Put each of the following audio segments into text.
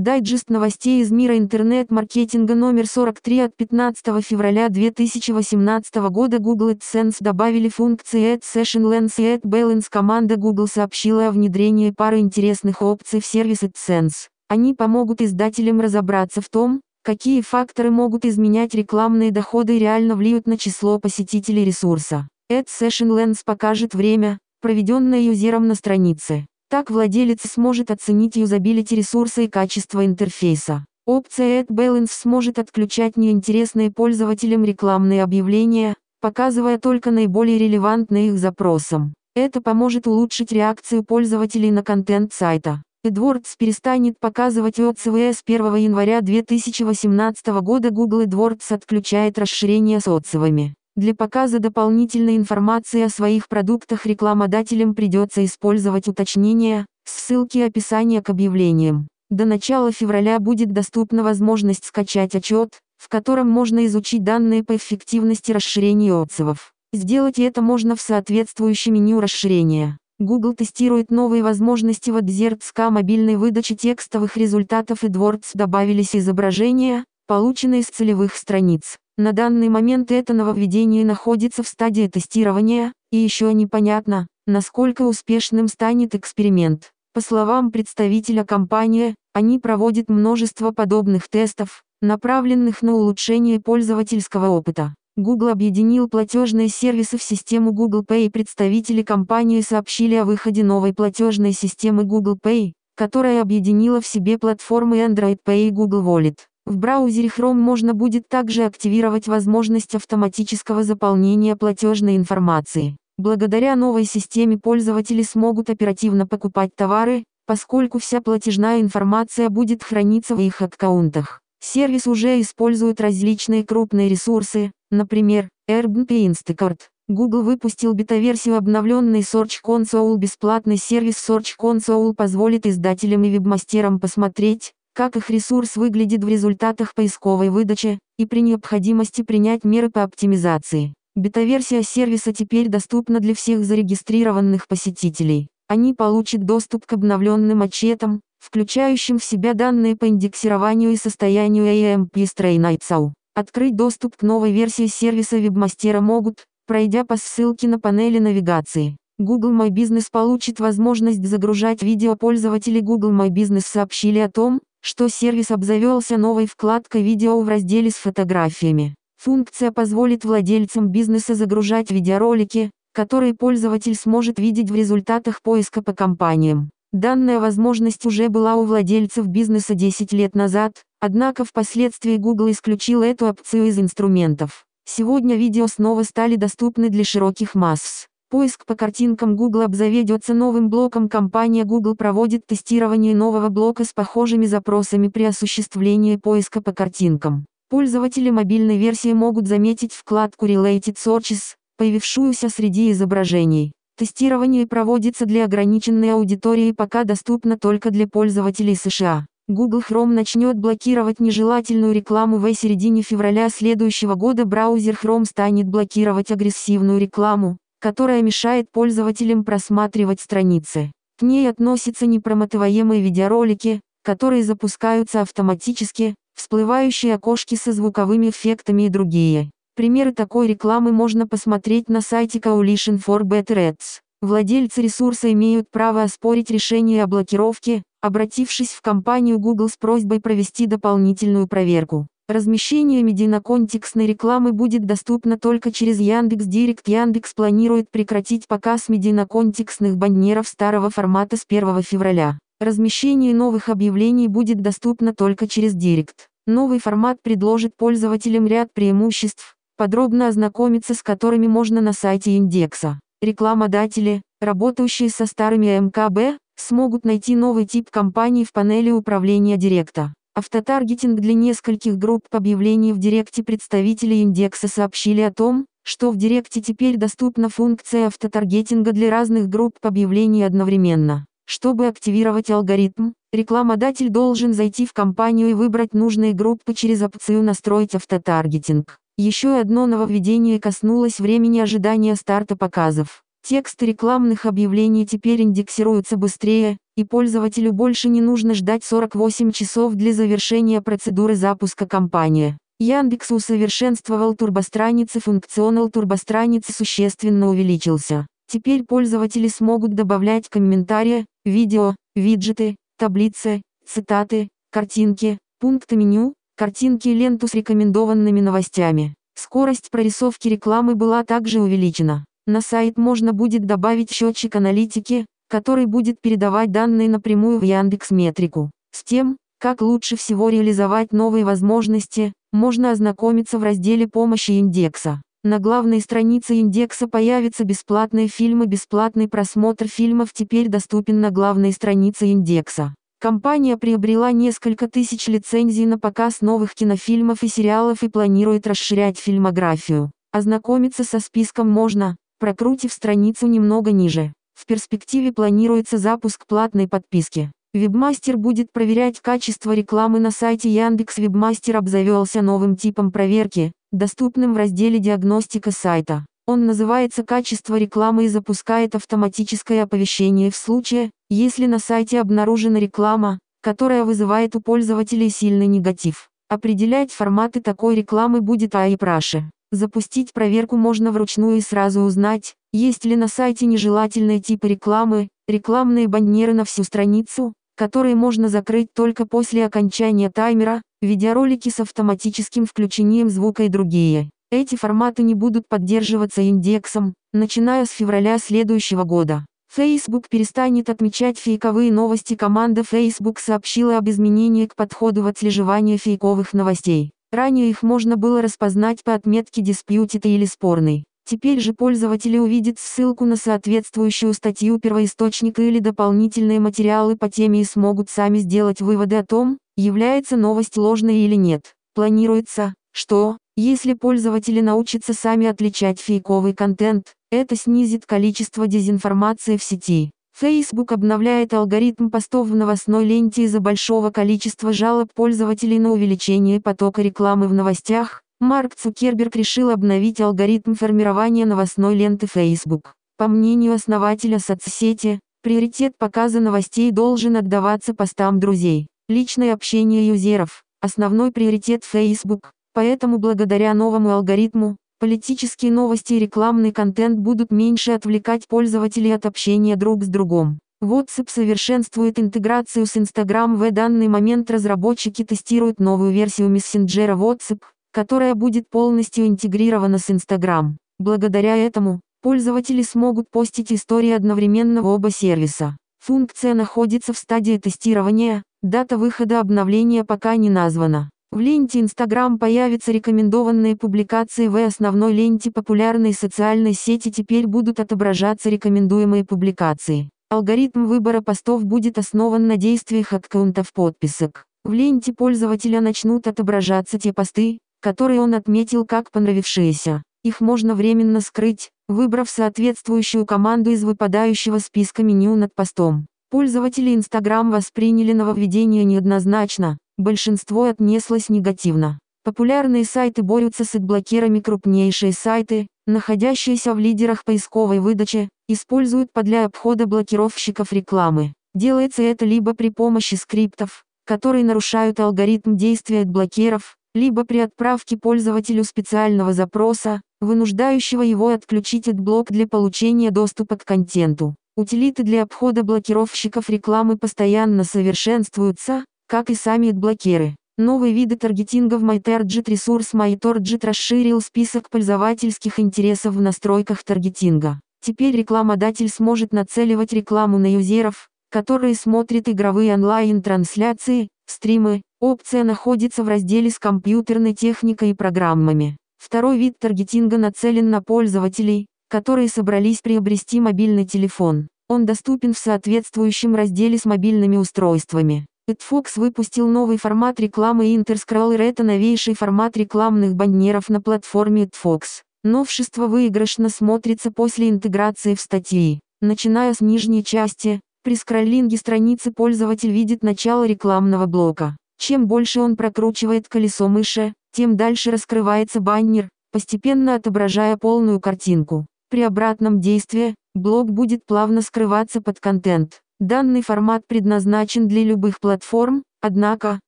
Дайджест новостей из мира интернет-маркетинга номер 43 от 15 февраля 2018 года. Google AdSense добавили функции AdSession Lens и AdBalance. Команда Google сообщила о внедрении пары интересных опций в сервис AdSense. Они помогут издателям разобраться в том, какие факторы могут изменять рекламные доходы и реально влияют на число посетителей ресурса. AdSession Lens покажет время, проведенное юзером на странице. Так владелец сможет оценить юзабилити ресурса и качество интерфейса. Опция AdBalance сможет отключать неинтересные пользователям рекламные объявления, показывая только наиболее релевантные их запросам. Это поможет улучшить реакцию пользователей на контент сайта. AdWords перестанет показывать отзывы. С 1 января 2018 года Google AdWords отключает расширение с отзывами. Для показа дополнительной информации о своих продуктах рекламодателям придется использовать уточнения, ссылки и описания к объявлениям. До начала февраля будет доступна возможность скачать отчет, в котором можно изучить данные по эффективности расширений отзывов. Сделать это можно в соответствующем меню расширения. Google тестирует новые возможности в AdSense. Мобильной выдачи текстовых результатов AdWords добавились изображения, полученные с целевых страниц. На данный момент это нововведение находится в стадии тестирования, и еще непонятно, насколько успешным станет эксперимент. По словам представителя компании, они проводят множество подобных тестов, направленных на улучшение пользовательского опыта. Google объединил платежные сервисы в систему Google Pay, и представители компании сообщили о выходе новой платежной системы Google Pay, которая объединила в себе платформы Android Pay и Google Wallet. В браузере Chrome можно будет также активировать возможность автоматического заполнения платежной информации. Благодаря новой системе пользователи смогут оперативно покупать товары, поскольку вся платежная информация будет храниться в их аккаунтах. Сервис уже использует различные крупные ресурсы, например, Airbnb и Instacart. Google выпустил бета-версию обновленной Search Console. Бесплатный сервис Search Console позволит издателям и вебмастерам посмотреть, как их ресурс выглядит в результатах поисковой выдачи, и при необходимости принять меры по оптимизации. Бета-версия сервиса теперь доступна для всех зарегистрированных посетителей. Они получат доступ к обновленным отчетам, включающим в себя данные по индексированию и состоянию AMP страниц. Открыть доступ к новой версии сервиса вебмастера могут, пройдя по ссылке на панели навигации. Google My Business получит возможность загружать видео. Пользователи Google My Business сообщили о том, что сервис обзавелся новой вкладкой «Видео» в разделе с фотографиями. Функция позволит владельцам бизнеса загружать видеоролики, которые пользователь сможет видеть в результатах поиска по компаниям. Данная возможность уже была у владельцев бизнеса 10 лет назад, однако впоследствии Google исключил эту опцию из инструментов. Сегодня видео снова стали доступны для широких масс. Поиск по картинкам Google обзаведется новым блоком. Компания Google проводит тестирование нового блока с похожими запросами при осуществлении поиска по картинкам. Пользователи мобильной версии могут заметить вкладку Related Searches, появившуюся среди изображений. Тестирование проводится для ограниченной аудитории и пока доступно только для пользователей США. Google Chrome начнет блокировать нежелательную рекламу в середине февраля следующего года. Браузер Chrome станет блокировать агрессивную рекламу, которая мешает пользователям просматривать страницы. К ней относятся непромотиваемые видеоролики, которые запускаются автоматически, всплывающие окошки со звуковыми эффектами и другие. Примеры такой рекламы можно посмотреть на сайте Coalition for Better Ads. Владельцы ресурса имеют право оспорить решение о блокировке, обратившись в компанию Google с просьбой провести дополнительную проверку. Размещение медийно-контекстной рекламы будет доступно только через Яндекс.Директ. Яндекс планирует прекратить показ медийно-контекстных баннеров старого формата с 1 февраля. Размещение новых объявлений будет доступно только через Директ. Новый формат предложит пользователям ряд преимуществ, подробно ознакомиться с которыми можно на сайте индекса. Рекламодатели, работающие со старыми МКБ, смогут найти новый тип компаний в панели управления Директа. Автотаргетинг для нескольких групп объявлений в Директе. Представители индекса сообщили о том, что в Директе теперь доступна функция автотаргетинга для разных групп объявлений одновременно. Чтобы активировать алгоритм, рекламодатель должен зайти в компанию и выбрать нужные группы через опцию «Настроить автотаргетинг». Еще одно нововведение коснулось времени ожидания старта показов. Тексты рекламных объявлений теперь индексируются быстрее, и пользователю больше не нужно ждать 48 часов для завершения процедуры запуска кампании. Яндекс усовершенствовал турбостраницы, функционал турбостраницы существенно увеличился. Теперь пользователи смогут добавлять комментарии, видео, виджеты, таблицы, цитаты, картинки, пункты меню, картинки и ленту с рекомендованными новостями. Скорость прорисовки рекламы была также увеличена. На сайт можно будет добавить счетчик аналитики, который будет передавать данные напрямую в Яндекс.Метрику. С тем, как лучше всего реализовать новые возможности, можно ознакомиться в разделе «Помощи индекса». На главной странице индекса появятся бесплатные фильмы. Бесплатный просмотр фильмов теперь доступен на главной странице индекса. Компания приобрела несколько тысяч лицензий на показ новых кинофильмов и сериалов и планирует расширять фильмографию. Ознакомиться со списком можно, прокрутив страницу немного ниже. В перспективе планируется запуск платной подписки. Вебмастер будет проверять качество рекламы на сайте Яндекс. Вебмастер обзавелся новым типом проверки, доступным в разделе «Диагностика сайта». Он называется «Качество рекламы» и запускает автоматическое оповещение в случае, если на сайте обнаружена реклама, которая вызывает у пользователей сильный негатив. Определять форматы такой рекламы будет AI Praша. Запустить проверку можно вручную и сразу узнать, есть ли на сайте нежелательные типы рекламы, рекламные баннеры на всю страницу, которые можно закрыть только после окончания таймера, видеоролики с автоматическим включением звука и другие. Эти форматы не будут поддерживаться индексом, начиная с февраля следующего года. Facebook перестанет отмечать фейковые новости. Команда Facebook сообщила об изменении к подходу в отслеживании фейковых новостей. Ранее их можно было распознать по отметке «Disputed» или «Спорный». Теперь же пользователи увидят ссылку на соответствующую статью первоисточника или дополнительные материалы по теме и смогут сами сделать выводы о том, является новость ложной или нет. Планируется, что, если пользователи научатся сами отличать фейковый контент, это снизит количество дезинформации в сети. Facebook обновляет алгоритм постов в новостной ленте из-за большого количества жалоб пользователей на увеличение потока рекламы в новостях. Марк Цукерберг решил обновить алгоритм формирования новостной ленты Facebook. По мнению основателя соцсети, приоритет показа новостей должен отдаваться постам друзей. Личное общение юзеров – основной приоритет Facebook, поэтому благодаря новому алгоритму, политические новости и рекламный контент будут меньше отвлекать пользователей от общения друг с другом. WhatsApp совершенствует интеграцию с Instagram. В данный момент разработчики тестируют новую версию мессенджера WhatsApp, которая будет полностью интегрирована с Instagram. Благодаря этому, пользователи смогут постить истории одновременно в оба сервиса. Функция находится в стадии тестирования, дата выхода обновления пока не названа. В ленте Instagram появятся рекомендованные публикации. В основной ленте популярной социальной сети теперь будут отображаться рекомендуемые публикации. Алгоритм выбора постов будет основан на действиях аккаунтов подписок. В ленте пользователя начнут отображаться те посты, которые он отметил как понравившиеся. Их можно временно скрыть, выбрав соответствующую команду из выпадающего списка меню над постом. Пользователи Instagram восприняли нововведение неоднозначно. Большинство отнеслось негативно. Популярные сайты борются с адблокерами. Крупнейшие сайты, находящиеся в лидерах поисковой выдачи, используют AdBlock для обхода блокировщиков рекламы. Делается это либо при помощи скриптов, которые нарушают алгоритм действия адблокеров, либо при отправке пользователю специального запроса, вынуждающего его отключить AdBlock для получения доступа к контенту. Утилиты для обхода блокировщиков рекламы постоянно совершенствуются, как и сами адблокеры. Новые виды таргетинга. В MyTarget ресурс MyTarget расширил список пользовательских интересов в настройках таргетинга. Теперь рекламодатель сможет нацеливать рекламу на юзеров, которые смотрят игровые онлайн-трансляции, стримы. Опция находится в разделе с компьютерной техникой и программами. Второй вид таргетинга нацелен на пользователей, которые собрались приобрести мобильный телефон. Он доступен в соответствующем разделе с мобильными устройствами. AdFox выпустил новый формат рекламы InterScroller. Это новейший формат рекламных баннеров на платформе AdFox. Новшество выигрышно смотрится после интеграции в статьи. Начиная с нижней части, при скроллинге страницы пользователь видит начало рекламного блока. Чем больше он прокручивает колесо мыши, тем дальше раскрывается баннер, постепенно отображая полную картинку. При обратном действии, блок будет плавно скрываться под контент. Данный формат предназначен для любых платформ, однако,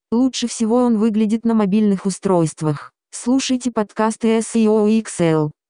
лучше всего он выглядит на мобильных устройствах. Слушайте подкасты SEOXL.